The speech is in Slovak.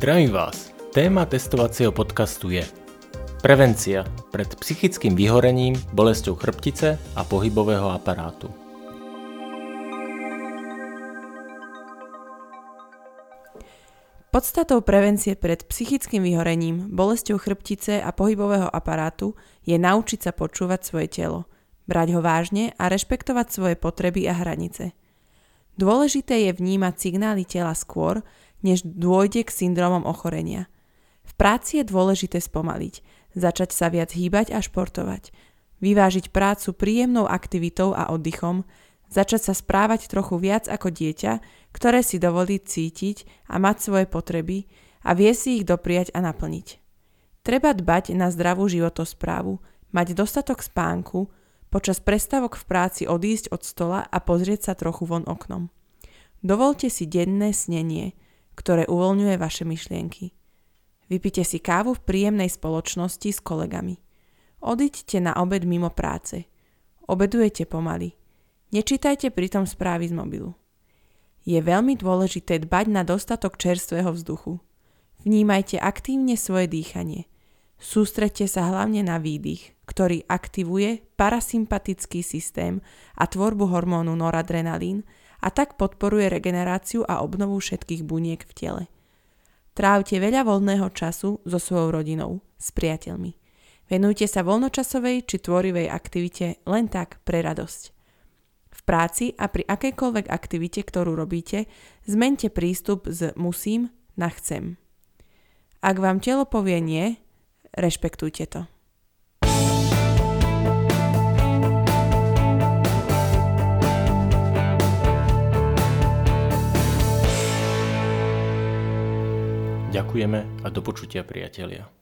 Zdravím vás. Téma testovacieho podcastu je prevencia pred psychickým vyhorením, bolesťou chrbtice a pohybového aparátu. Podstatou prevencie pred psychickým vyhorením, bolesťou chrbtice a pohybového aparátu je naučiť sa počúvať svoje telo, brať ho vážne a rešpektovať svoje potreby a hranice. Dôležité je vnímať signály tela skôr, než dôjde k syndromom ochorenia. V práci je dôležité spomaliť, začať sa viac hýbať a športovať, vyvážiť prácu príjemnou aktivitou a oddychom, začať sa správať trochu viac ako dieťa, ktoré si dovolí cítiť a mať svoje potreby a vie si ich dopriať a naplniť. Treba dbať na zdravú životosprávu, mať dostatok spánku, počas prestávok v práci odísť od stola a pozrieť sa trochu von oknom. Dovolte si denné snenie, ktoré uvoľňuje vaše myšlienky. Vypite si kávu v príjemnej spoločnosti s kolegami. Odíďte na obed mimo práce. Obedujete pomaly. Nečítajte pritom správy z mobilu. Je veľmi dôležité dbať na dostatok čerstvého vzduchu. Vnímajte aktívne svoje dýchanie. Sústreďte sa hlavne na výdych, ktorý aktivuje parasympatický systém a tvorbu hormónu noradrenalín a tak podporuje regeneráciu a obnovu všetkých buniek v tele. Trávte veľa voľného času so svojou rodinou, s priateľmi. Venujte sa voľnočasovej či tvorivej aktivite len tak pre radosť. V práci a pri akejkoľvek aktivite, ktorú robíte, zmente prístup z musím na chcem. Ak vám telo povie nie, rešpektujte to. Ďakujeme a do počutia, priatelia.